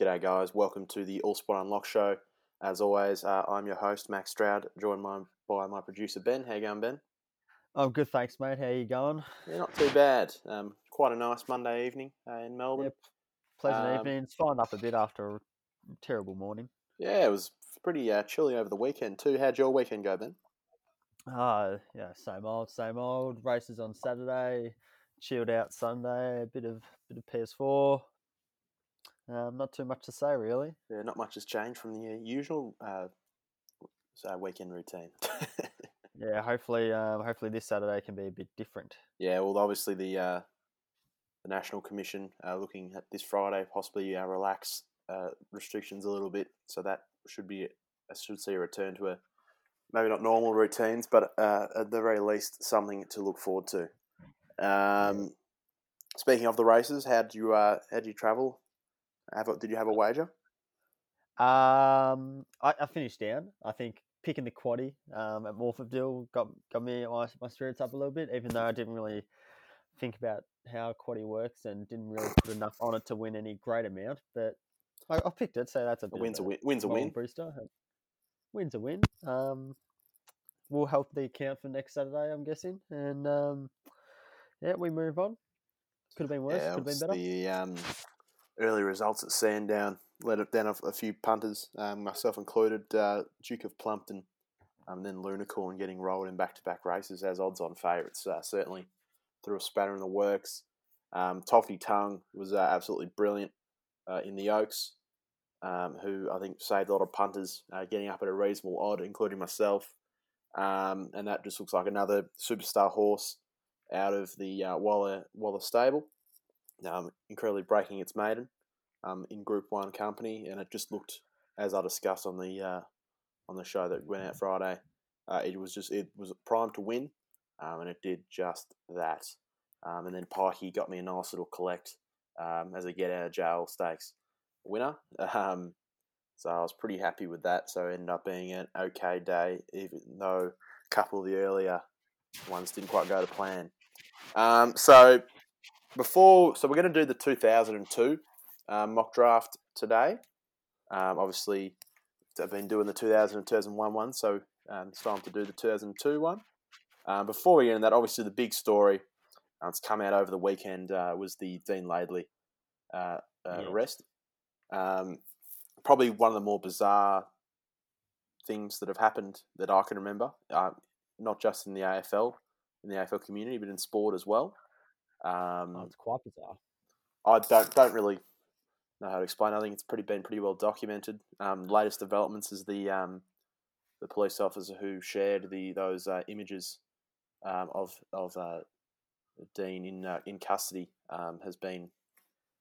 G'day guys, welcome to the All Sport Unlock show. As always, I'm your host, Max Stroud, joined by my producer, Ben. How you going, Ben? I'm good, thanks, mate. How you going? Yeah, not too bad. Quite a nice Monday evening in Melbourne. Yep. Pleasant evening. It's fine up a bit after a terrible morning. Yeah, it was pretty chilly over the weekend too. How'd your weekend go, Ben? Yeah, same old. Races on Saturday, chilled out Sunday, a bit of PS4. Not too much to say, really. Yeah, not much has changed from the usual weekend routine. Yeah, hopefully this Saturday can be a bit different. Yeah, well, obviously the National Commission looking at this Friday possibly relax restrictions a little bit, so that should see a return to a maybe not normal routines, but at the very least something to look forward to. Speaking of the races, how did you travel? Did you have a wager? I finished down. I think picking the quaddie at Morphettville got me my spirits up a little bit, even though I didn't really think about how quaddie works and didn't really put enough on it to win any great amount. But I picked it, so that's a win's a win. Brewster. Win's a win. We'll help the account for next Saturday, I'm guessing, and we move on. Could have been worse. Could have been better. The, early results at Sandown let it down a few punters, myself included. Duke of Plumpton, and then Lunicorn getting rolled in back-to-back races as odds-on favourites. Certainly threw a spanner in the works. Toffee Tongue was absolutely brilliant in the Oaks, who I think saved a lot of punters getting up at a reasonable odd, including myself. And that just looks like another superstar horse out of the Waller stable. Incredibly breaking its maiden in Group 1 company, and it just looked, as I discussed on the show that went out Friday, it was primed to win, and it did just that. And then Pikey got me a nice little collect as a get out of jail stakes winner. So I was pretty happy with that. So it ended up being an okay day, even though a couple of the earlier ones didn't quite go to plan. So we're going to do the 2002 mock draft today. Obviously, I've been doing the 2000 and 2001 one, so it's time to do the 2002 one. Before we get into that, obviously the big story that's come out over the weekend was the Dean Laidley arrest. Probably one of the more bizarre things that have happened that I can remember, not just in the AFL community, but in sport as well. It's quite bizarre. I don't really know how to explain. I think it's been pretty well documented. Latest developments is the police officer who shared those images of Dean in custody has been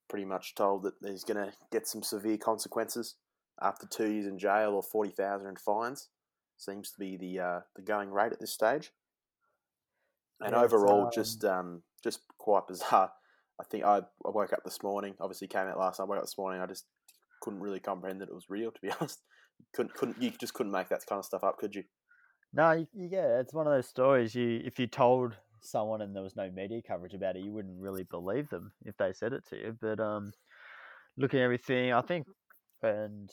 pretty much told that he's going to get some severe consequences after 2 years in jail or $40,000 in fines. Seems to be the going rate at this stage. And yeah, overall, just quite bizarre. I think I woke up this morning. Obviously, came out last night. Woke up this morning. I just couldn't really comprehend that it was real. To be honest, you just couldn't make that kind of stuff up, could you? No, it's one of those stories. If you told someone and there was no media coverage about it, you wouldn't really believe them if they said it to you. But looking at everything, I think, and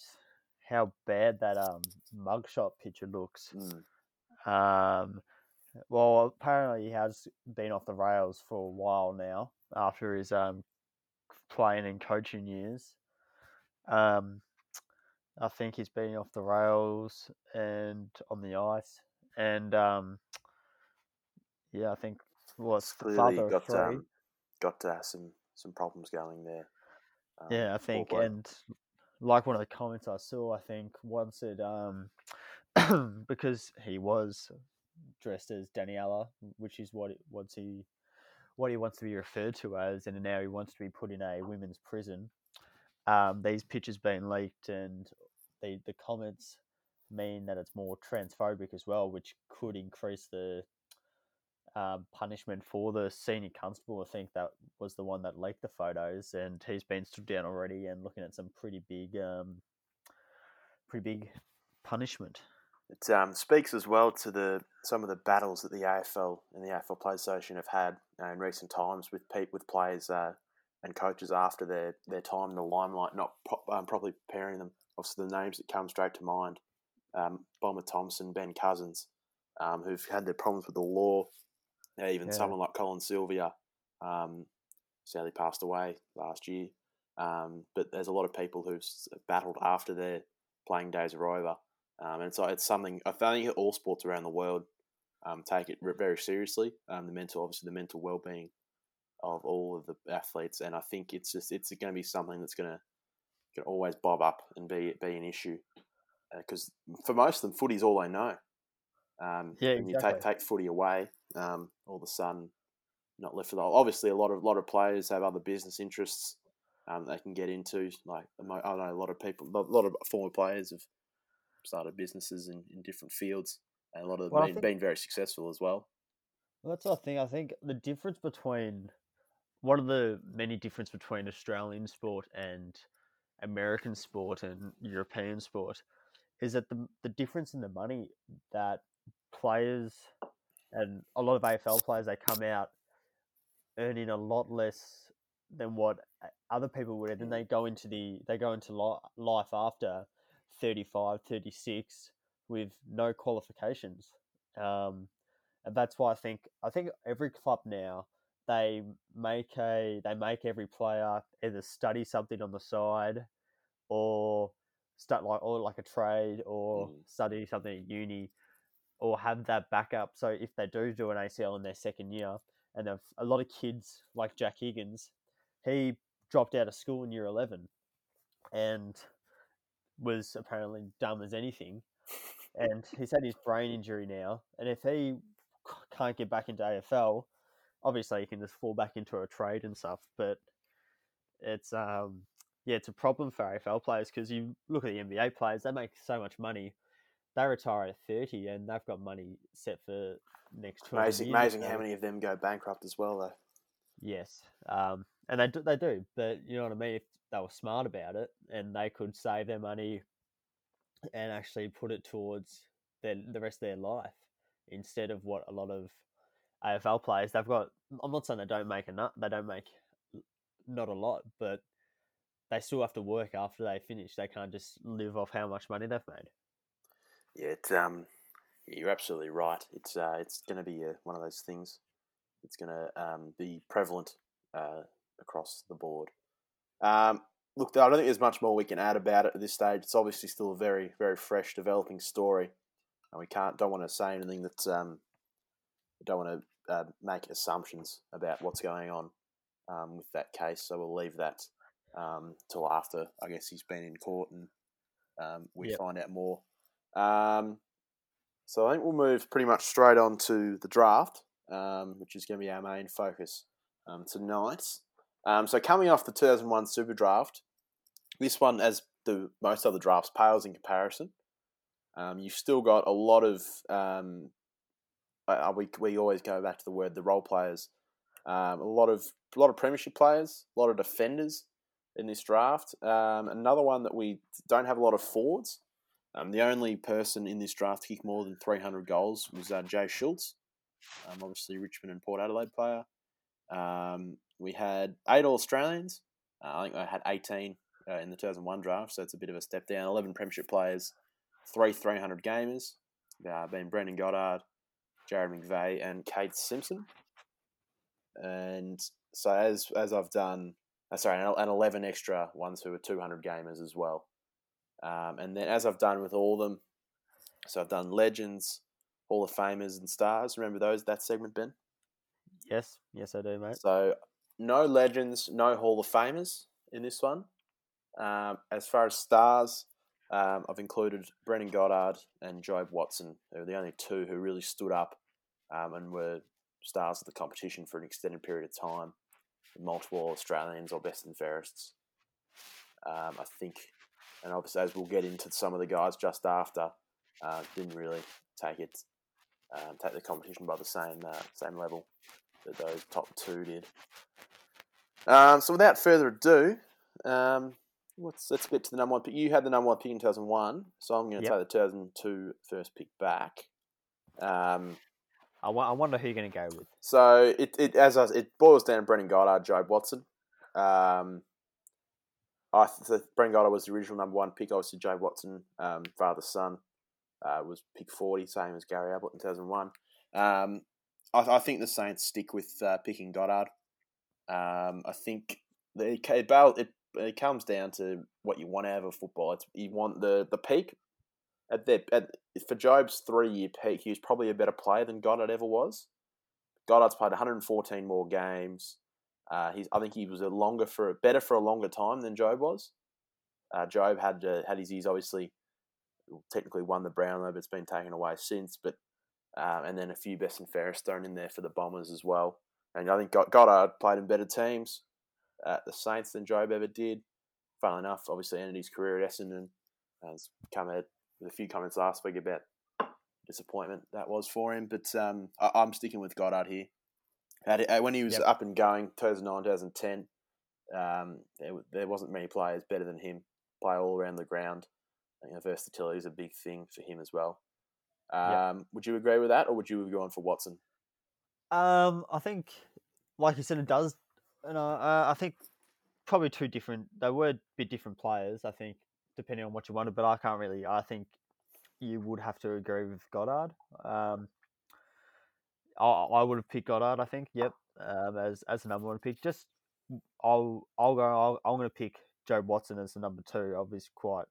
how bad that mugshot picture looks. Well, apparently he has been off the rails for a while now after his playing and coaching years. I think he's been off the rails and on the ice. And, I think it's clearly got some problems going there. I think, and like one of the comments I saw, I think once it because he was dressed as Daniela, which is what he wants to be referred to as, and now he wants to be put in a women's prison. These pictures being leaked, and the comments mean that it's more transphobic as well, which could increase the punishment for the senior constable. I think that was the one that leaked the photos, and he's been stood down already and looking at some pretty big punishment. It speaks as well to some of the battles that the AFL and the AFL Players Association have had in recent times with players and coaches after their time in the limelight not properly preparing them. Obviously, the names that come straight to mind, Bomber Thompson, Ben Cousins, who've had their problems with the law. Yeah, even someone like Colin Sylvia, sadly passed away last year. But there's a lot of people who've battled after their playing days are over. And so it's something, I think all sports around the world take it very seriously. The mental well-being of all of the athletes. And I think it's going to be something that's going to can always bob up and be an issue. Because for most of them, footy's all they know. And you take footy away, all of a sudden, not left for the whole. Obviously, a lot of players have other business interests they can get into. Like I know a lot of former players have started businesses in different fields, and a lot of them have been very successful as well. Well, that's our thing. I think the difference between one of the many differences between Australian sport and American sport and European sport is that the difference in the money that players and a lot of AFL players, they come out earning a lot less than what other people would have, and they go into life after 35, 36 with no qualifications, and that's why I think every club now they make every player either study something on the side or start like a trade or study something at uni or have that backup. So if they do an ACL in their second year, and a lot of kids like Jack Higgins, he dropped out of school in year 11 and was apparently dumb as anything. And he's had his brain injury now. And if he can't get back into AFL, obviously he can just fall back into a trade and stuff. But it's a problem for AFL players because you look at the NBA players, they make so much money. They retire at 30 and they've got money set for next 20 years. Amazing how many of them go bankrupt as well, though. Yes. And they do. But you know what I mean? If they were smart about it and they could save their money and actually put it towards the rest of their life instead of what a lot of AFL players, they've got... I'm not saying they don't make enough. They don't make not a lot, but they still have to work after they finish. They can't just live off how much money they've made. Yeah, you're absolutely right. It's going to be one of those things. It's going to be prevalent across the board. Look, I don't think there's much more we can add about it at this stage. It's obviously still a very, very fresh, developing story, and we don't want to say anything that don't want to make assumptions about what's going on with that case. So we'll leave that till after, I guess, he's been in court and we find out more. So I think we'll move pretty much straight on to the draft, which is going to be our main focus tonight. So coming off the 2001 Super Draft, this one, as the most other drafts, pales in comparison. You've still got a lot of we always go back to the word the role players. A lot of premiership players, a lot of defenders in this draft. Another one that we don't have a lot of forwards. The only person in this draft to kick more than 300 goals was Jay Schultz, obviously Richmond and Port Adelaide player. We had 8 All-Australians. I think I had 18 in the 2001 draft, so it's a bit of a step down. 11 premiership players, 3 300 gamers, being Brendon Goddard, Jarrad McVeigh and Kade Simpson. And so as I've done, and 11 extra ones who were 200 gamers as well. And then, as I've done with all of them, so I've done legends, Hall of Famers, and stars. Remember that segment, Ben? Yes, I do, mate. So, no legends, no Hall of Famers in this one. As far as stars, I've included Brendon Goddard and Jay Watson. They were the only two who really stood up and were stars of the competition for an extended period of time. Multiple Australians or best and fairests, I think. And obviously, as we'll get into some of the guys just after, didn't really take the competition by the same level that those top two did. So without further ado, let's get to the number one pick. You had the number one pick in 2001, so I'm going to take the 2002 first pick back. I wonder who you're going to go with. So it boils down to Brendon Goddard, Jay Watson. Brendon Goddard was the original number one pick. Obviously, Jay Watson, father-son, was pick 40, same as Gary Ablett in 2001. I think the Saints stick with picking Goddard. I think it comes down to what you want out of a football. You want the peak. For Job's 3-year peak, he was probably a better player than Goddard ever was. Goddard's played 114 more games. I think he was better for a longer time than Job was. Job had his years, obviously, technically won the Brownlow, but it's been taken away since. But and then a few best and fairest thrown in there for the Bombers as well. And I think Goddard played in better teams at the Saints than Job ever did. Funnily enough, obviously ended his career at Essendon, and has come out with a few comments last week about disappointment that was for him. But I'm sticking with Goddard here. When he was up and going, 2009, 2010, there wasn't many players better than him. Play all around the ground. Versatility is a big thing for him as well. Would you agree with that, or would you have gone for Watson? I think, like you said, it does. And I think probably two different. They were a bit different players, I think, depending on what you wanted. But I can't really. I think you would have to agree with Goddard. I would have picked Goddard, I think. Yep, as the number one pick. Just I'm going to pick Jarrad Watson as the number two. Obviously, quite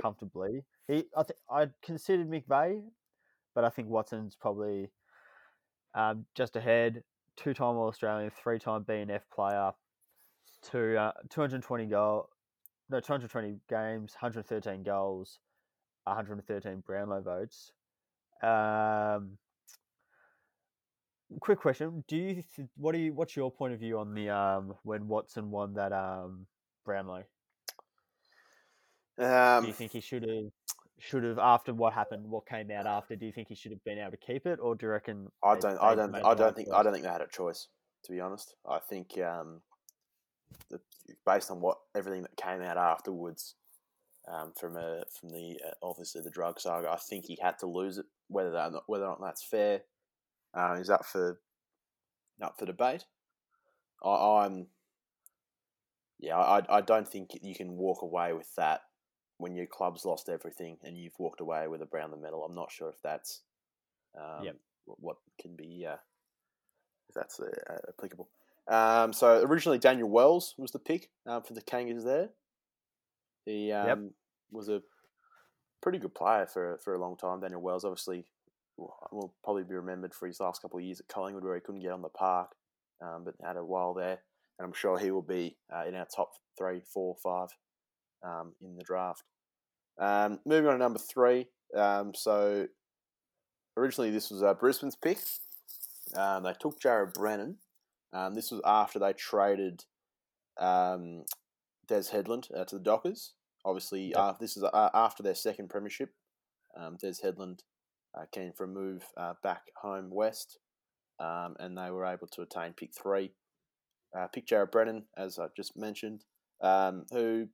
comfortably. I considered McVeigh, but I think Watson's probably just ahead. 2-time All-Australian, 3-time BNF player, 220 games, 113 goals, 113 Brownlow votes. Quick question: what's your point of view on the when Watson won that Brownlow? Do you think he should have after what happened, what came out after? Do you think he should have been able to keep it, or do you reckon? I don't think they had a choice. To be honest, I think based on everything that came out afterwards, from the obviously the drug saga, I think he had to lose it. Whether or not that's fair. Is up for debate. I don't think you can walk away with that when your club's lost everything and you've walked away with a Brownlow medal. I'm not sure if that's what can be if that's applicable. So originally Daniel Wells was the pick for the Kangaroos there. He was a pretty good player for a long time. Daniel Wells obviously will probably be remembered for his last couple of years at Collingwood, where he couldn't get on the park, but had a while there. And I'm sure he will be in our top 3, 4, 5 in the draft. Moving on to number 3. So originally this was Brisbane's pick. They took Jarrad Brennan. This was after they traded Des Headland to the Dockers. Obviously, this is after their second premiership. Des Headland came for a move back home west, and they were able to attain pick 3. Pick Jarrad Brennan, as I just mentioned, who,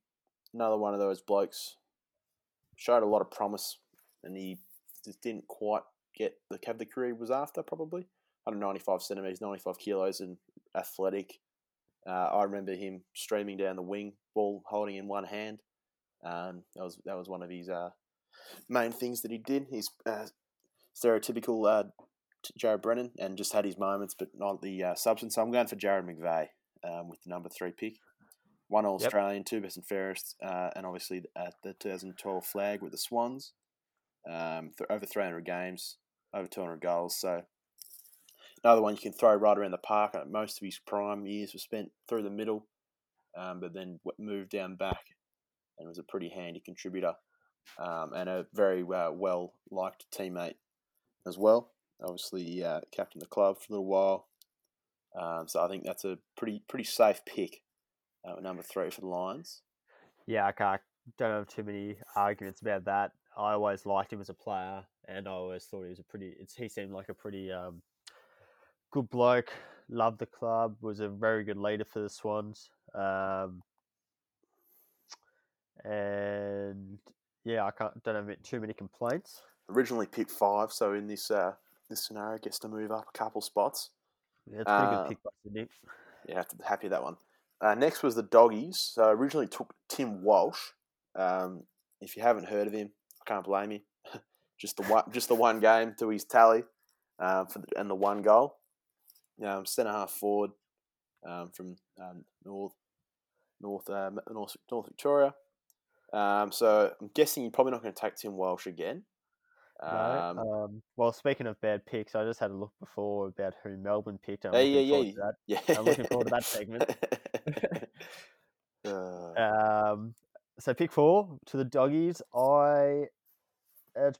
another one of those blokes, showed a lot of promise, and he just didn't quite have the career he was after, probably. 195 centimetres, 95 kilos, and athletic. I remember him streaming down the wing, ball holding in one hand. That was one of his main things that he did. He's stereotypical Jarrad Brennan, and just had his moments but not the substance. So I'm going for Jarrad McVeigh with the number 3 pick. 1 All-Australian, 2 best and fairest, and obviously at the 2012 flag with the Swans. Over 300 games, over 200 goals. So another one you can throw right around the park. Most of his prime years were spent through the middle, but then moved down back and was a pretty handy contributor. And a very well-liked teammate as well. Obviously, captained the club for a little while. So I think that's a pretty safe pick, number 3 for the Lions. Yeah, I don't have too many arguments about that. I always liked him as a player, and I always thought he was he seemed like a pretty good bloke, loved the club, was a very good leader for the Swans. And... yeah, don't have too many complaints. Originally pick 5, so in this scenario, gets to move up a couple spots. Yeah, it's a pretty good pick by Sydney. Yeah, happy with that one. Next was the Doggies. So I originally took Tim Walsh. If you haven't heard of him, I can't blame you. just the one game to his tally, and the one goal. Centre half forward from North Victoria. So I'm guessing you're probably not going to take Tim Walsh again. No. Well, speaking of bad picks, I just had a look before about who Melbourne picked. I'm looking forward to that segment. So pick 4 to the Doggies. There's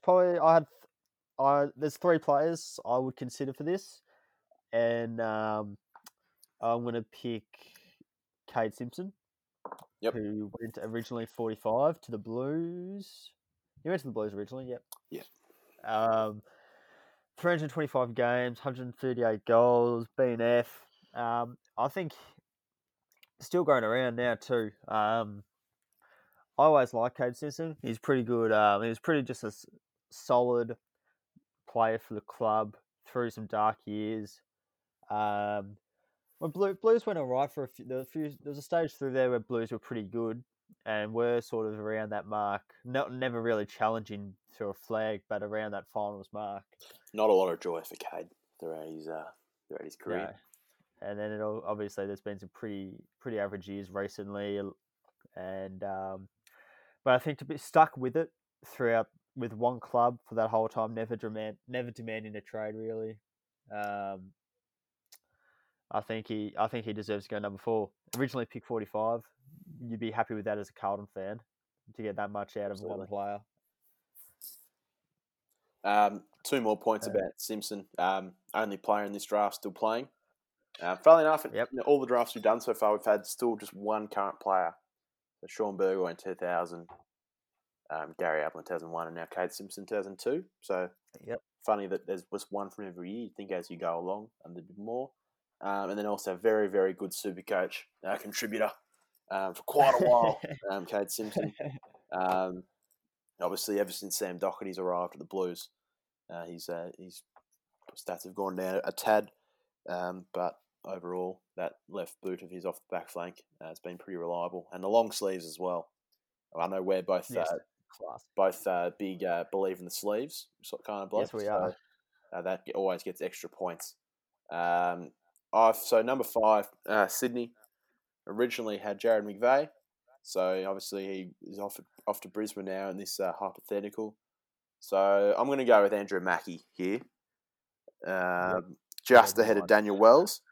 3 players I would consider for this, and I'm going to pick Kade Simpson, who went originally 45 to the Blues. He went to the Blues originally, yep. Yeah. 325 games, 138 goals, BNF. I think still going around now too. I always like Kade Simpson. He's pretty good. He was pretty just a solid player for the club through some dark years. When Blues went all right for there was a stage through there where Blues were pretty good and were sort of around that mark. Never really challenging through a flag, but around that finals mark. Not a lot of joy for Kade throughout his career. No. And then obviously there's been some pretty average years recently, and but I think to be stuck with it throughout with one club for that whole time, never demanding a trade really. I think he deserves to go number 4. Originally pick 45. You'd be happy with that as a Carlton fan to get that much out of one player. 2 more points about Simpson. Only player in this draft still playing. Funnily enough, all the drafts we've done so far, we've had still just one current player. So Sean Burgoyne in 2000, Gary Ablin in 2001, and now Kade Simpson in 2002. So funny that there's just one from every year. You think as you go along, and there'd be more. And then also very, very good Supercoach contributor for quite a while, Kade Simpson. Obviously, ever since Sam Doherty's arrived at the Blues, his stats have gone down a tad. But overall, that left boot of his off the back flank has been pretty reliable. And the long sleeves as well. I know we're both big believe in the sleeves kind of blokes. Yes, we are. That always gets extra points. So number 5, Sydney originally had Jarrad McVeigh, so obviously he is off to Brisbane now in this hypothetical. So I'm going to go with Andrew Mackie here, just ahead of Daniel Wells.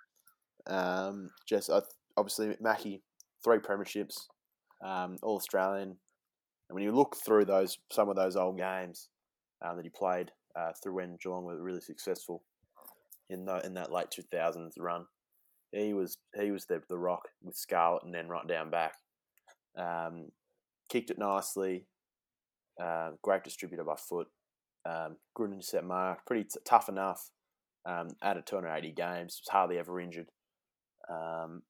Obviously Mackie, 3 premierships, all Australian, and when you look through some of those old games that he played through when Geelong were really successful. In that late 2000s run, he was the rock with Scarlett and then right down back. Kicked it nicely. Great distributor by foot. Good intercept mark. Pretty tough enough. Out of 280 games, was hardly ever injured. And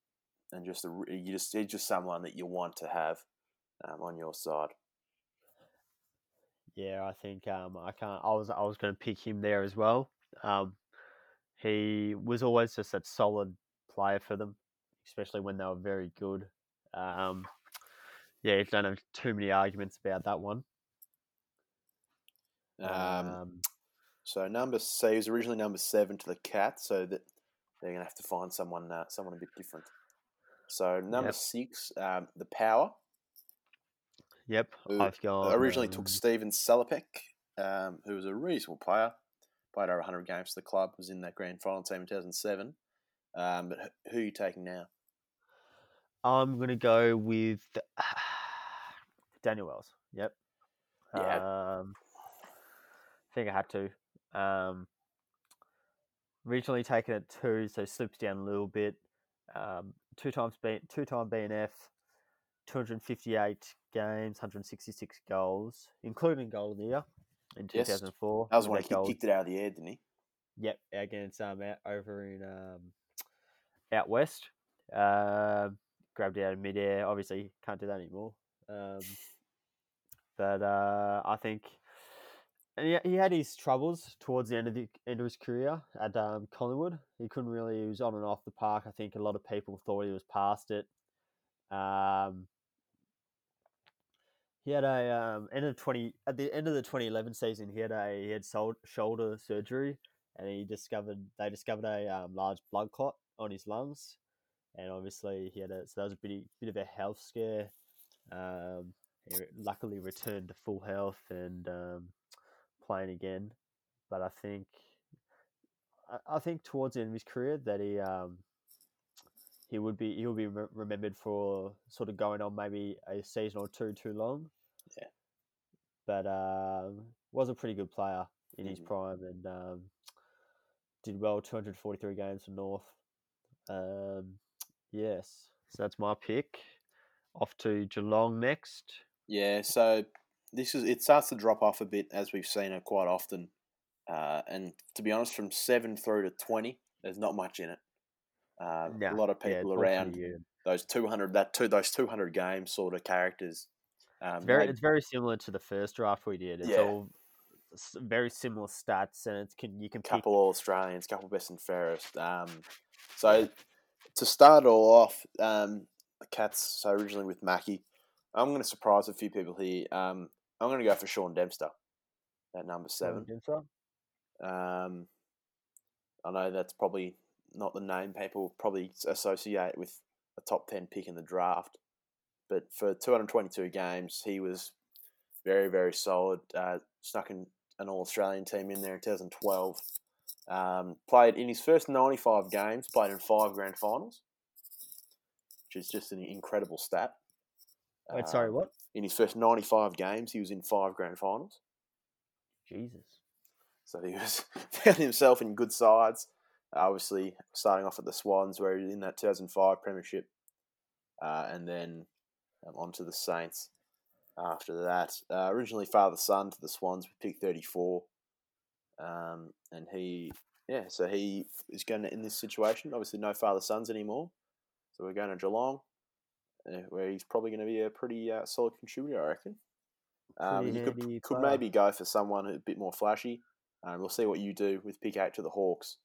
he's just someone that you want to have on your side. Yeah, I think I was going to pick him there as well. He was always just a solid player for them, especially when they were very good. You don't have too many arguments about that one. So number C, he was originally number 7 to the Cats, so that they're going to have to find someone a bit different. So number 6, the Power. Yep, I've gone. Originally took Steven Salopek, who was a reasonable player. Played over 100 games for the club, was in that grand final team in 2007. But who are you taking now? I'm going to go with Daniel Wells. Yep. Yeah. I think I had to. Originally taken at 2, so slips down a little bit. Two-time BNF, 258 games, 166 goals, including goal of the year. In 2004. That was when he kicked it out of the air, didn't he? Yep, against over in out west. Grabbed it out of mid-air. Obviously, can't do that anymore. But I think... And he had his troubles towards the end of his career at Collingwood. He was on and off the park. I think a lot of people thought he was past it. He had a at the end of the 2011 season, he had shoulder surgery, and they discovered a large blood clot on his lungs, and obviously so that was a bit of a health scare. He luckily returned to full health and playing again, but I think towards the end of his career that he would be remembered for sort of going on maybe a season or two too long. Yeah, but was a pretty good player in his prime, and did well. 243 games for North. Yes, so that's my pick. Off to Geelong next. Yeah, so it starts to drop off a bit, as we've seen it quite often. And to be honest, from 7 through to 20, there's not much in it. A lot of people around those 200 game sort of characters. It's very similar to the first draft we did. It's all very similar stats, and you can pick all Australians, couple best and fairest. So to start it all off, the Cats. So originally with Mackie, I'm going to surprise a few people here. I'm going to go for Sean Dempster at number 7. I know that's probably not the name people probably associate with a top 10 pick in the draft. But for 222 games, he was very, very solid. Snuck in an All-Australian team in there in 2012. Played in his first 95 games, played in 5 grand finals, which is just an incredible stat. Wait, sorry, what? In his first 95 games, he was in 5 grand finals. Jesus. So he found himself in good sides. Obviously, starting off at the Swans, where he was in that 2005 premiership, and then on to the Saints after that. Originally father-son to the Swans with pick 34. And so he is going to, in this situation, obviously no father-sons anymore. So we're going to Geelong, where he's probably going to be a pretty solid contributor, I reckon. You could maybe go for someone a bit more flashy. We'll see what you do with pick 8 to the Hawks,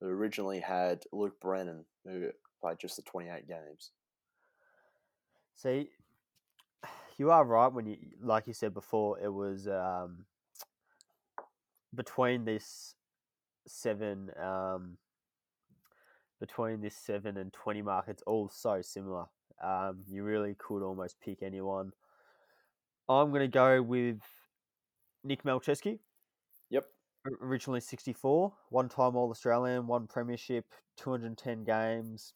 who originally had Luke Brennan, who played just the 28 games. See, you are right when like you said before, it was between this 7 and 20 mark, it's all so similar. You really could almost pick anyone. I'm going to go with Nick Malczewski. Yep. Originally 64, 1-time All-Australian, 1 premiership, 210 games,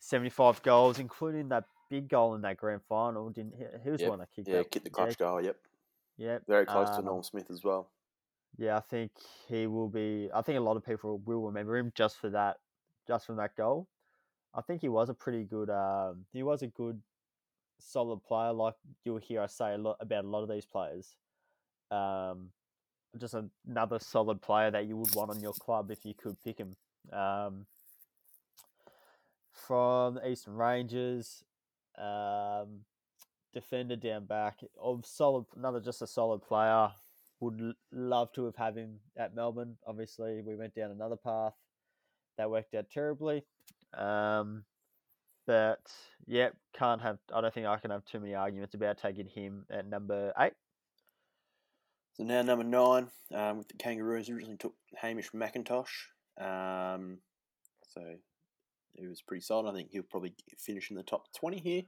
75 goals, including that big goal in that grand final. Who was the one that kicked it? Yeah, kicked the clutch goal, yep. Very close to Norm Smith as well. Yeah, I think I think a lot of people will remember him just for that, just from that goal. I think he was a pretty good, solid player, like you'll hear I say a lot about a lot of these players. Just another solid player that you would want on your club if you could pick him. From the Eastern Rangers, defender down back, just a solid player. Would love to have had him at Melbourne. Obviously, we went down another path that worked out terribly. I don't think I can have too many arguments about taking him at number 8. So now number 9, with the Kangaroos, originally took Hamish McIntosh. So he was pretty solid. I think he'll probably finish in the top 20 here.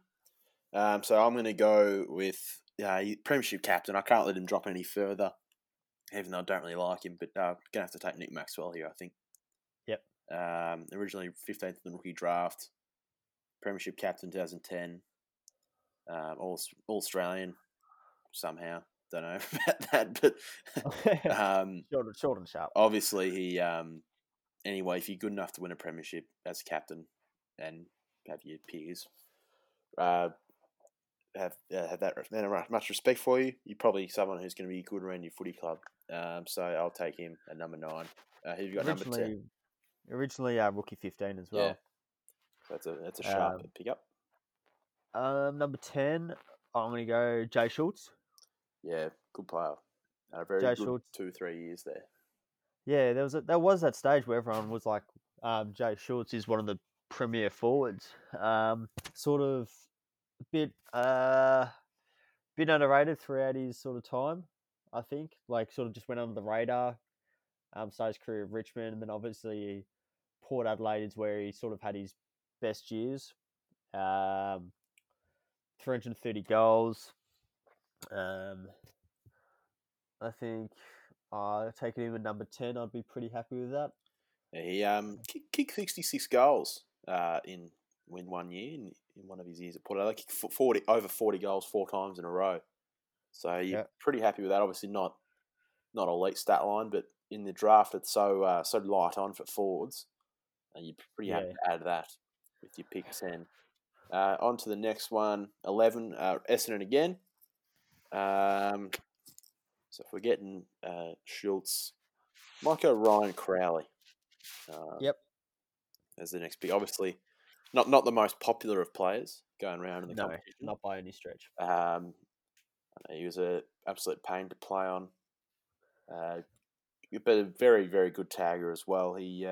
So I'm going to go with premiership captain. I can't let him drop any further, even though I don't really like him. But I'm going to have to take Nick Maxwell here, I think. Yep. Originally 15th in the rookie draft. Premiership captain 2010. All Australian somehow. Don't know about that, but short and sharp. Obviously, he anyway, if you're good enough to win a premiership as captain and have your peers have that much respect for you, you're probably someone who's going to be good around your footy club. So I'll take him at number 9. Who've you got number 10? Originally, rookie 15 as well. Yeah. That's a sharp pickup. Number 10, I'm going to go Jay Schultz. Yeah, good player. Very Jay good Schultz. 2-3 years there. Yeah, there was that stage where everyone was like, Jay Schultz is one of the premier forwards. Sort of a bit underrated throughout his sort of time, I think. Like, sort of just went under the radar. Started his career at Richmond, and then obviously Port Adelaide is where he sort of had his best years. 330 goals. I think taking him at number 10, I'd be pretty happy with that. He kicked 66 goals in 1 year, in one of his years at Port Adelaide. Kicked over 40 goals 4 times in a row. So you're pretty happy with that. Obviously not elite stat line, but in the draft it's so light on for forwards. You're pretty happy to add that with your pick 10. On to the next one, 11, Essendon again. So if we're getting Schultz, might go Ryan Crowley. As the next pick. Obviously, not the most popular of players going around in the competition. Not by any stretch. He was an absolute pain to play on. But a very, very good tagger as well. He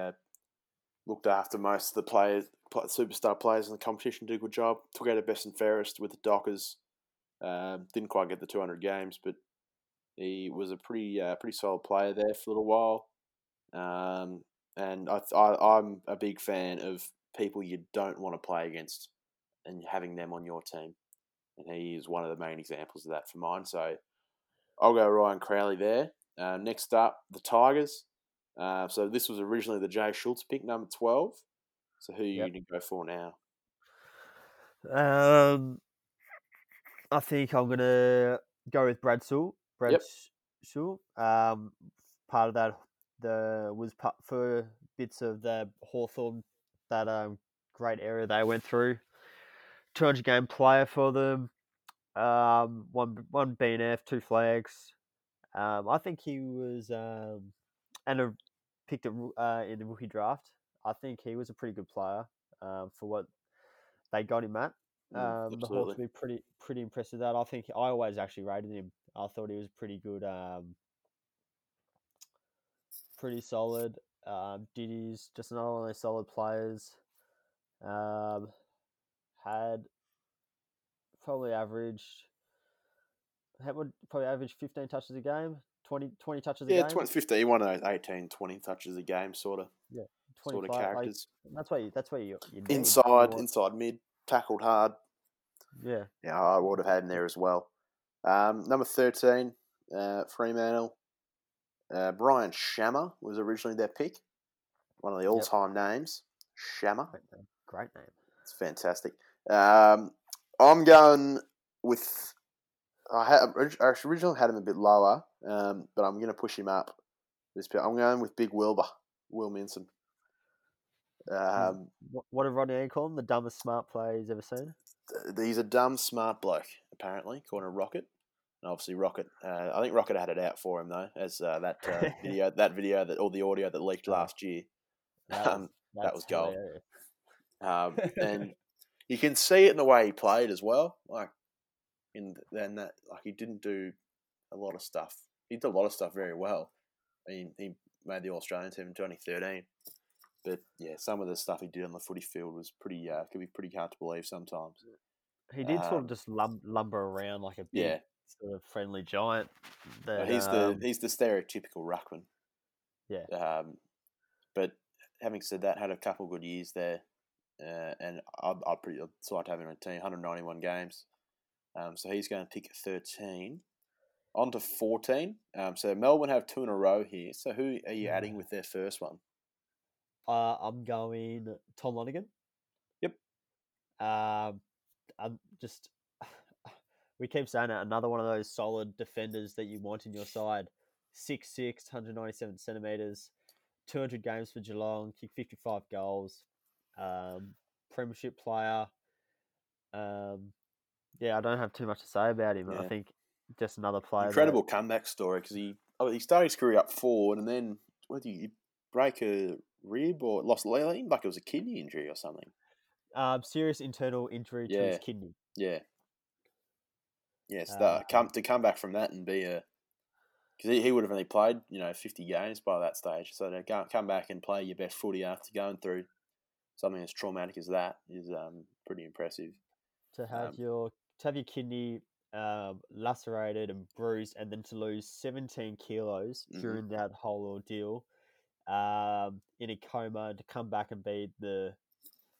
looked after most of the players, superstar players in the competition, did a good job. Took out a best and fairest with the Dockers. Didn't quite get the 200 games, but he was a pretty solid player there for a little while. And I'm a big fan of people you don't want to play against and having them on your team. And he is one of the main examples of that for mine. So I'll go Ryan Crowley there. Next up, the Tigers. So this was originally the Jay Schultz pick, number 12. So who are you going to go for now? I think I'm going to go with Brad Sewell. Brad Sewell. Part of that was for bits of the Hawthorn, that great area they went through. 200 game player for them. One BNF, 2 flags. I think he was picked in the rookie draft. I think he was a pretty good player for what they got him at. The Hawks would be pretty impressed with that. I think I always actually rated him. I thought he was pretty good, pretty solid. Diddy's just another one of those solid players. Had probably averaged 15 touches a game, 20 touches a game. 15. He won 18, 20 touches a game, sort of. Yeah, 25, sort of characters. Like, that's where you inside mid, tackled hard. Yeah. Yeah, I would have had him there as well. Number 13, Fremantle. Brian Shammer was originally their pick. One of the all-time names. Shammer. Great name. It's fantastic. I'm going with... I originally had him a bit lower, but I'm going to push him up. I'm going with Big Wilbur, Will Minson. What did Rodney Ann call him? The dumbest smart player he's ever seen? He's a dumb, smart bloke, apparently, according to Rocket. And obviously Rocket, I think Rocket had it out for him, though, as that video that all the audio that leaked last year. That was gold. And you can see it in the way he played as well. He didn't do a lot of stuff. He did a lot of stuff very well. He made the All-Australian team in 2013. But, some of the stuff he did on the footy field was could be pretty hard to believe sometimes. He did sort of just lumber around like a big sort of friendly giant. That, he's the stereotypical ruckman. Yeah. But having said that, had a couple of good years there. And I'd like to have him on a team, 191 games. So he's going to pick 13. On to 14. So Melbourne have 2 in a row here. So who are you adding with their first one? I'm going Tom Lonergan. Yep. We keep saying that, another one of those solid defenders that you want in your side. 6'6", 197 centimetres, 200 games for Geelong, kicked 55 goals, premiership player. I don't have too much to say about him. Yeah. I think just another player. Incredible comeback story, because he started his career up forward, and then he break a rib or lost like it was a kidney injury or something. Serious internal injury to his kidney. Yeah. Yes, to come back from that and be because he would have only played 50 games by that stage, so to come back and play your best footy after going through something as traumatic as that is pretty impressive. To have your kidney lacerated and bruised, and then to lose 17 kilos during that whole ordeal, in a coma, to come back and be the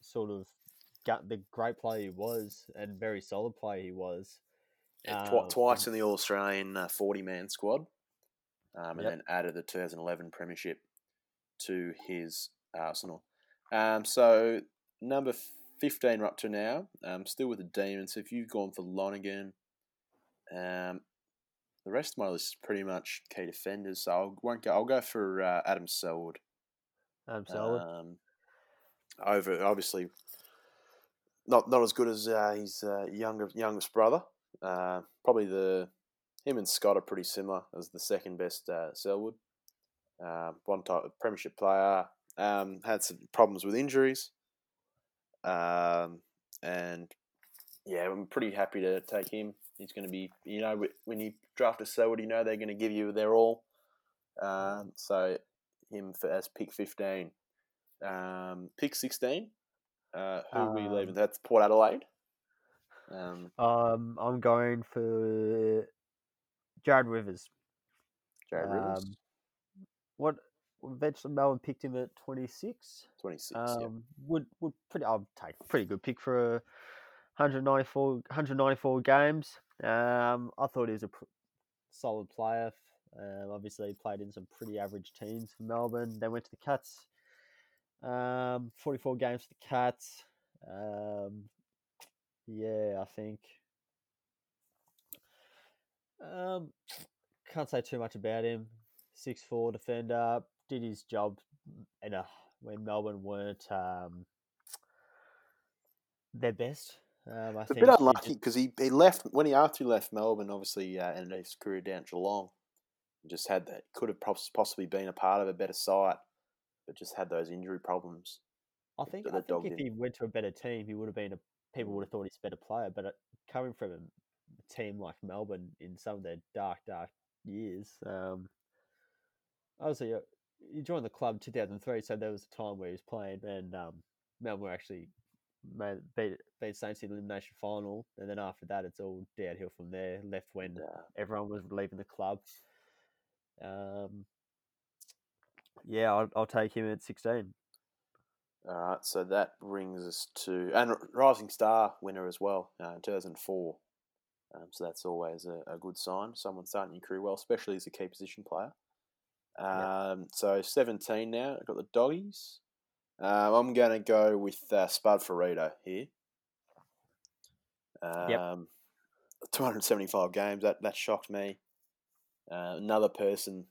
sort of the great player he was and very solid player he was. Yeah, twice in the All-Australian 40-man squad, and then added the 2011 premiership to his arsenal. So number 15 we're up to now, still with the Demons. If you've gone for Lonergan, the rest of my list is pretty much key defenders, so I'll go for Adam Selwood. Adam Selwood. Over, obviously, not as good as his youngest brother. Probably him and Scott are pretty similar as the second best Selwood. One type of premiership player. Had some problems with injuries. And yeah, I'm pretty happy to take him. He's going to be, when you draft a Selwood, they're going to give you their all. So him as pick 15. Pick 16. Who are we leaving? That's Port Adelaide. I'm going for Jared Rivers. Jared Rivers. Eventually Melbourne picked him at 26. 26. I'll take a pretty good pick for 194 games. I thought he was a solid player. Obviously, he played in some pretty average teams for Melbourne. Then went to the Cats. 44 games for the Cats. I think. Can't say too much about him. 6'4" defender, did his job when Melbourne weren't their best. I think a bit unlucky because he left after he left Melbourne. Obviously, ended his career down at Geelong. Just had that could have possibly been a part of a better side, but just had those injury problems. I think if he went to a better team, he would have been people would have thought he's a better player. But coming from a team like Melbourne in some of their dark years. Obviously, you joined the club in 2003, so there was a time where he was playing, and Melbourne actually beat Saints in the elimination final, and then after that, it's all downhill from there. Left when everyone was leaving the club. I'll take him at 16. All right, so that brings us to and Rising Star winner as well, 2004. So that's always a good sign. Someone starting your career well, especially as a key position player. So 17 now. I've got the Doggies. I'm going to go with Spud Ferreira here. 275 games. That shocked me. Another person.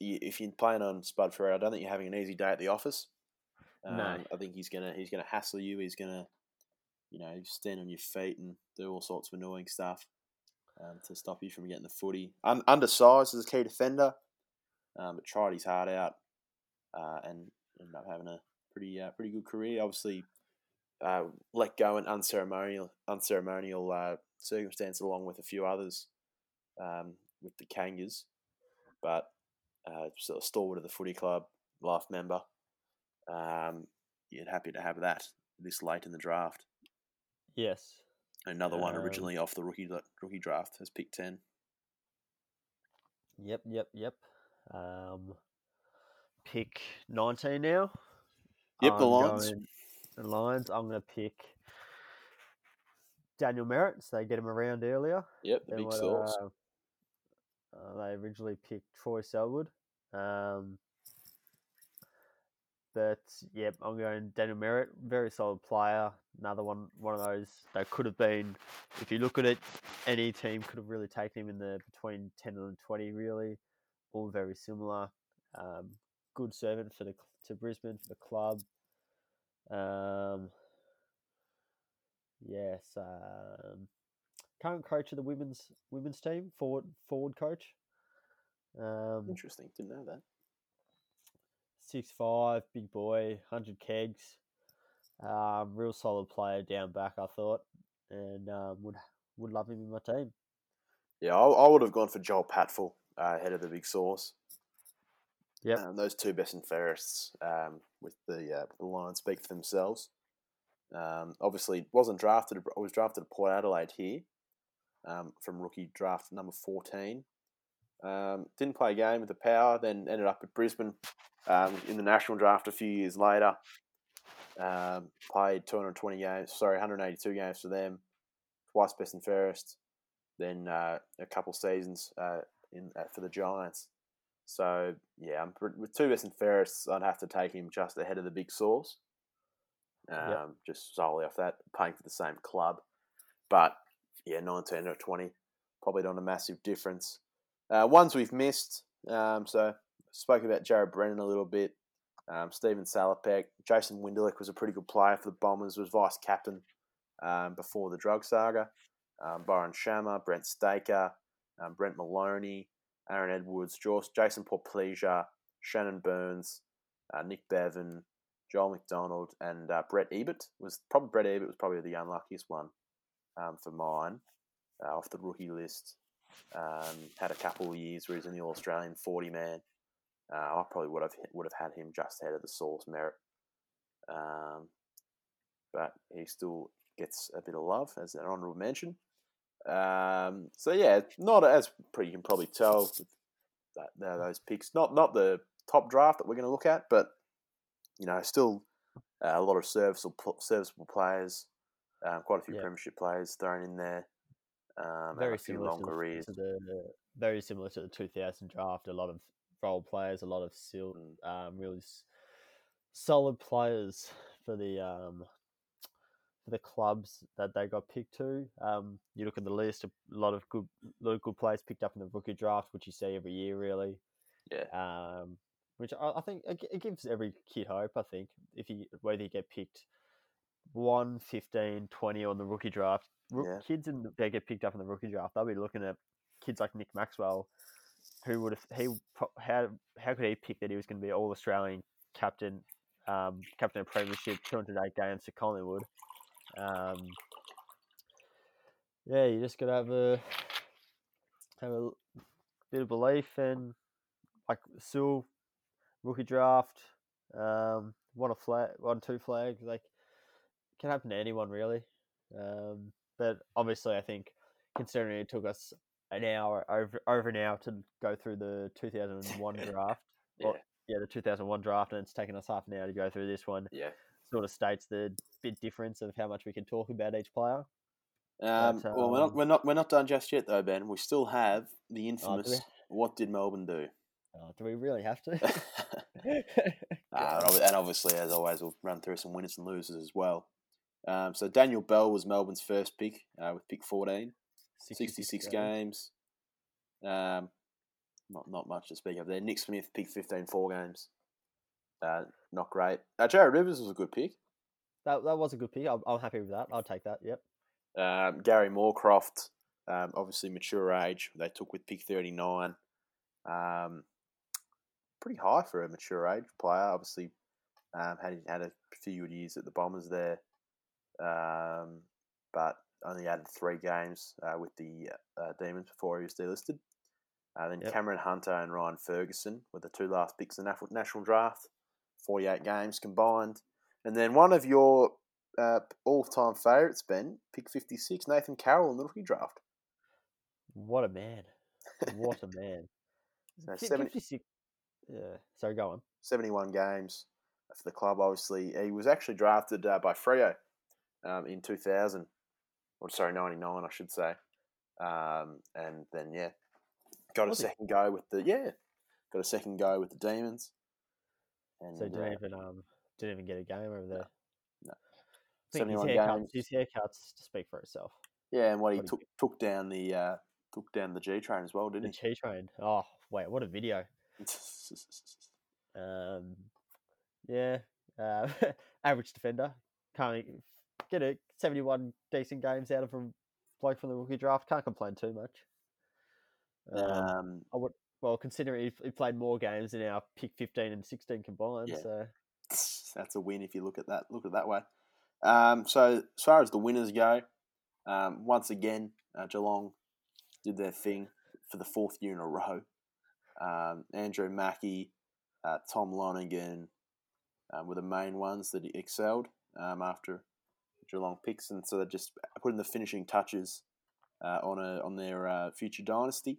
If you're playing on Spud Ferreira, I don't think you're having an easy day at the office. No. I think he's gonna hassle you. He's gonna stand on your feet and do all sorts of annoying stuff to stop you from getting the footy. Undersized as a key defender. But tried his heart out and ended up having a pretty good career. Obviously, let go in unceremonial circumstance along with a few others with the Kangas, but sort of stalwart of the footy club, life member. You're happy to have that this late in the draft. Yes. Another one originally off the rookie draft as pick 10. Yep. Pick 19 now. Yep, the Lions. I'm going to pick Daniel Merritt, so they get him around earlier. Yep, the big source. They originally picked Troy Selwood. I'm going Daniel Merritt, very solid player. Another one of those that could have been, if you look at it, any team could have really taken him in the between 10 and 20, really. All very similar. Good servant to Brisbane for the club. Current coach of the women's team, forward coach. Interesting, didn't know that. 6'5", big boy, 100 kegs. Real solid player down back, I thought, and would love him in my team. Yeah, I would have gone for Joel Patfull. Head of the big source. Yeah, those two best and fairests with the Lions speak for themselves. Obviously, wasn't drafted. I was drafted to Port Adelaide here from rookie draft number 14. Didn't play a game with the Power. Then ended up at Brisbane in the national draft a few years later. Played 182 games for them. Twice best and fairest. Then a couple seasons for the Giants. So yeah, with two best and fairests, I'd have to take him just ahead of the big source. Just solely off that, paying for the same club. But yeah, 19 or 20, probably not a massive difference. Ones we've missed, so spoke about Jarrad Brennan a little bit, Stephen Salopek, Jason Windelich was a pretty good player for the Bombers, was vice-captain before the drug saga, Byron Shammer, Brent Staker, Brent Maloney, Aaron Edwards, Jason Porpleasure, Shannon Burns, Nick Bevan, Joel McDonald, and Brett Ebert was probably the unluckiest one for mine off the rookie list. Had a couple of years where he was in the All-Australian 40-man. I probably would have had him just ahead of the source merit. But he still gets a bit of love as an honourable mention. So, yeah, not as pretty. You can probably tell that those picks. Not the top draft that we're going to look at, but, you know, still a lot of serviceable players, quite a few premiership players thrown in there. Very similar to the 2000 draft. A lot of role players, a lot of really solid players for the clubs that they got picked to. You look at the list, a lot of good players picked up in the rookie draft, which you see every year, really. Yeah. Which I think it gives every kid hope. I think whether you get picked 1, 15, 20 on the rookie draft. Kids they get picked up in the rookie draft. They'll be looking at kids like Nick Maxwell, who would have how could he pick that he was going to be All Australian captain of premiership, 208 games to Collingwood. You just got to have a bit of belief and like Sewell, rookie draft, two flags, like can happen to anyone really. But obviously, I think considering it took us over an hour to go through the 2001 draft, the 2001 draft, and it's taken us half an hour to go through this one. Yeah, sort of states the bit difference of how much we can talk about each player. Well, we're not done just yet, though, Ben. We still have the infamous "What did Melbourne do?" Do we really have to? And obviously, as always, we'll run through some winners and losers as well. So Daniel Bell was Melbourne's first pick with pick 14, 66 games. Not much to speak of there. Nick Smith, pick 15, 4 games. Not great. Jared Rivers was a good pick. That was a good pick. I'm happy with that. I'll take that, yep. Gary Moorcroft, obviously mature age. They took with pick 39. Pretty high for a mature age player. Obviously had a few good years at the Bombers there. But only added 3 games with the Demons before he was delisted. Then Cameron Hunter and Ryan Ferguson were the 2 last picks in the national draft, 48 games combined. And then one of your all-time favourites, Ben, pick 56, Nathan Carroll in the rookie draft. What a man. What a man. So 56. Yeah. Sorry, go on. 71 games for the club, obviously. He was actually drafted by Freo. In 99, I should say, and then got a second go with the Demons. And, so didn't even get a game over there. No, I think his haircuts speak for itself. Yeah, and what he took down the G train as well, didn't he? The G train. Oh wait, what a video! Average defender can't. Get it, 71 decent games out of a bloke from the rookie draft. Can't complain too much. Considering he played more games than our pick 15 and 16 combined, so that's a win if you look at that way. So as far as the winners go, once again, Geelong did their thing for the 4th year in a row. Andrew Mackie Tom Lonergan were the main ones that excelled after Geelong picks, and so they're just putting the finishing touches on their future dynasty.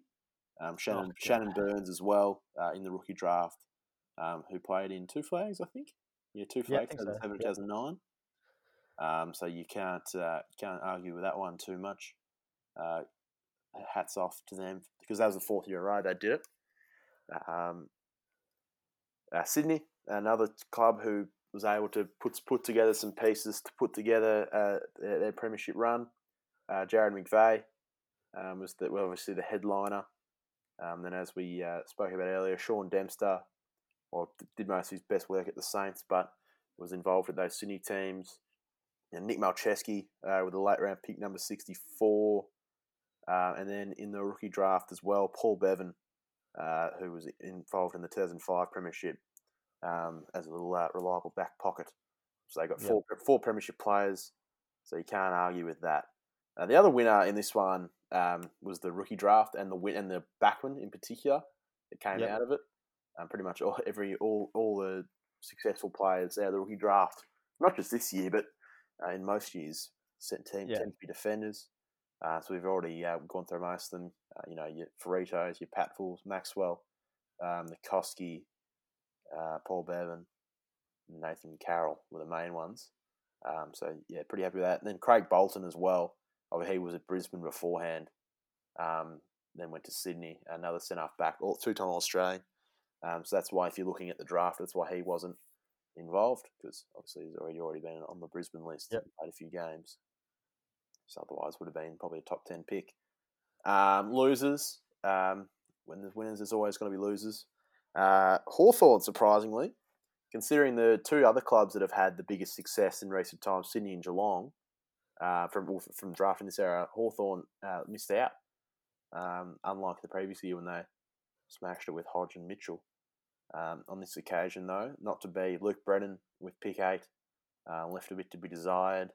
Shannon Burns as well in the rookie draft, who played in Two Flags, I think. Yeah, Two Flags, 2007, 2009. So you can't argue with that one too much. Hats off to them, because that was the fourth year in a row they did it. Sydney, another club who was able to put together some pieces to put together their premiership run. Jarrad McVeigh was obviously the headliner. Then, as we spoke about earlier, Sean Dempster did most of his best work at the Saints, but was involved with those Sydney teams. And Nick Malcheski with a late round pick, number 64. And then in the rookie draft as well, Paul Bevan, who was involved in the 2005 premiership as a little reliable back pocket. So they got four premiership players, so you can't argue with that. The other winner in this one was the rookie draft and the backman in particular that came out of it. Pretty much all the successful players out of the rookie draft, not just this year, but in most years, tend to be defenders. So we've already gone through most of them. Your Faritos, your Patfuls, Maxwell, Nikoski, Paul Bevan, Nathan Carroll were the main ones. Pretty happy with that. And then Craig Bolton as well. He was at Brisbane beforehand, then went to Sydney, another centre-half back, two-time Australian. So that's why, if you're looking at the draft, that's why he wasn't involved, because obviously he's already been on the Brisbane list and played a few games. So otherwise would have been probably a top 10 pick. Losers. When there's winners, there's always going to be losers. Hawthorn, surprisingly, considering the two other clubs that have had the biggest success in recent times, Sydney and Geelong, from drafting this era, Hawthorn missed out, unlike the previous year when they smashed it with Hodge and Mitchell. On this occasion, though, not to be. Luke Brennan with pick 8 left a bit to be desired.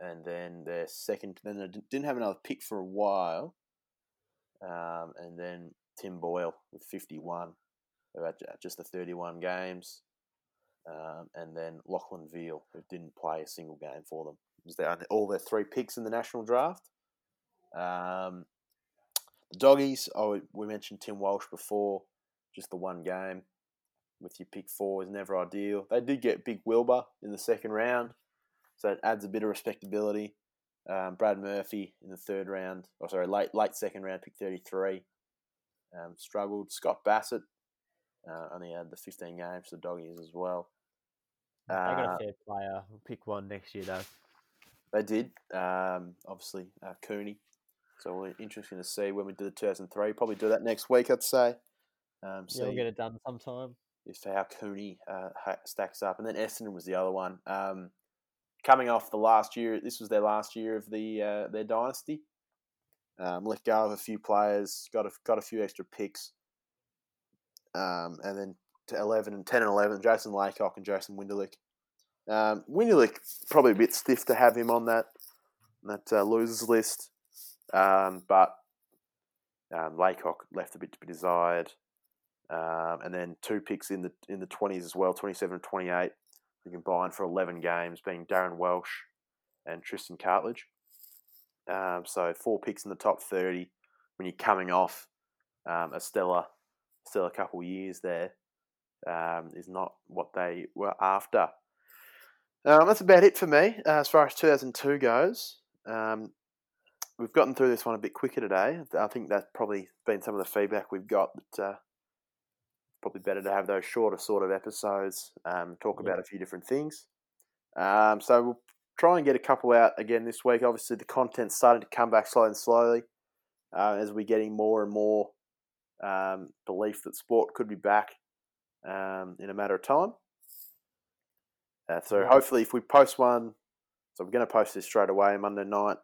And then their second, then they didn't have another pick for a while. And then Tim Boyle with 51, just the 31 games. And then Lachlan Veal, who didn't play a single game for them. It was all their 3 picks in the national draft. The Doggies, we mentioned Tim Walsh before, just the one game with your pick 4 is never ideal. They did get Big Wilbur in the second round, so it adds a bit of respectability. Brad Murphy in the third round, late second round, pick 33, struggled. Scott Bassett only had the 15 games for the Doggies as well. They got a fair player. We'll pick 1 next year, though. They did. Obviously, Cooney. So we're interesting to see when we do the 2003. Probably do that next week, I'd say. We'll get it done sometime. If how Cooney stacks up. And then Essendon was the other one. Coming off the last year, this was their last year of their dynasty. Let go of a few players, got a few extra picks. And then to 10 and 11, Jason Laycock and Jason Winderlick. Winderlick, probably a bit stiff to have him on that losers list. But Laycock left a bit to be desired. And then 2 picks in the 20s as well, 27 and 28. They combined for 11 games, being Darren Welsh and Tristan Cartledge. So 4 picks in the top 30 when you're coming off a stellar couple years there, is not what they were after. That's about it for me as far as 2002 goes. We've gotten through this one a bit quicker today. I think that's probably been some of the feedback we've got, but probably better to have those shorter sort of episodes, talk about a few different things. So we'll try and get a couple out again this week. Obviously, the content's starting to come back slowly as we're getting more and more belief that sport could be back in a matter of time. So hopefully if we post one, so I'm going to post this straight away Monday night,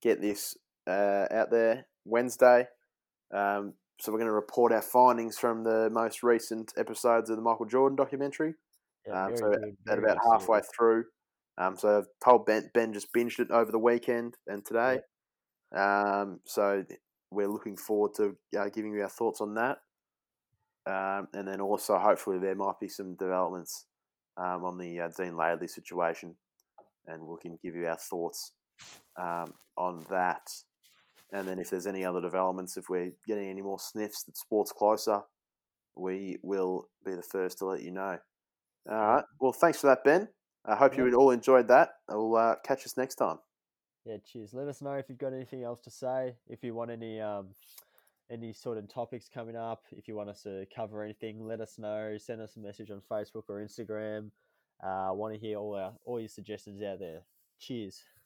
get this out there Wednesday. So we're going to report our findings from the most recent episodes of the Michael Jordan documentary. About halfway through. So I've told Ben just binged it over the weekend and today. We're looking forward to giving you our thoughts on that. And then also, hopefully, there might be some developments on the Dean Laidley situation, and we can give you our thoughts on that. And then if there's any other developments, if we're getting any more sniffs that sport's closer, we will be the first to let you know. All right. Well, thanks for that, Ben. I hope you all enjoyed that. We'll catch us next time. Yeah, cheers. Let us know if you've got anything else to say, if you want any sort of topics coming up, if you want us to cover anything, let us know. Send us a message on Facebook or Instagram. I want to hear all your suggestions out there. Cheers.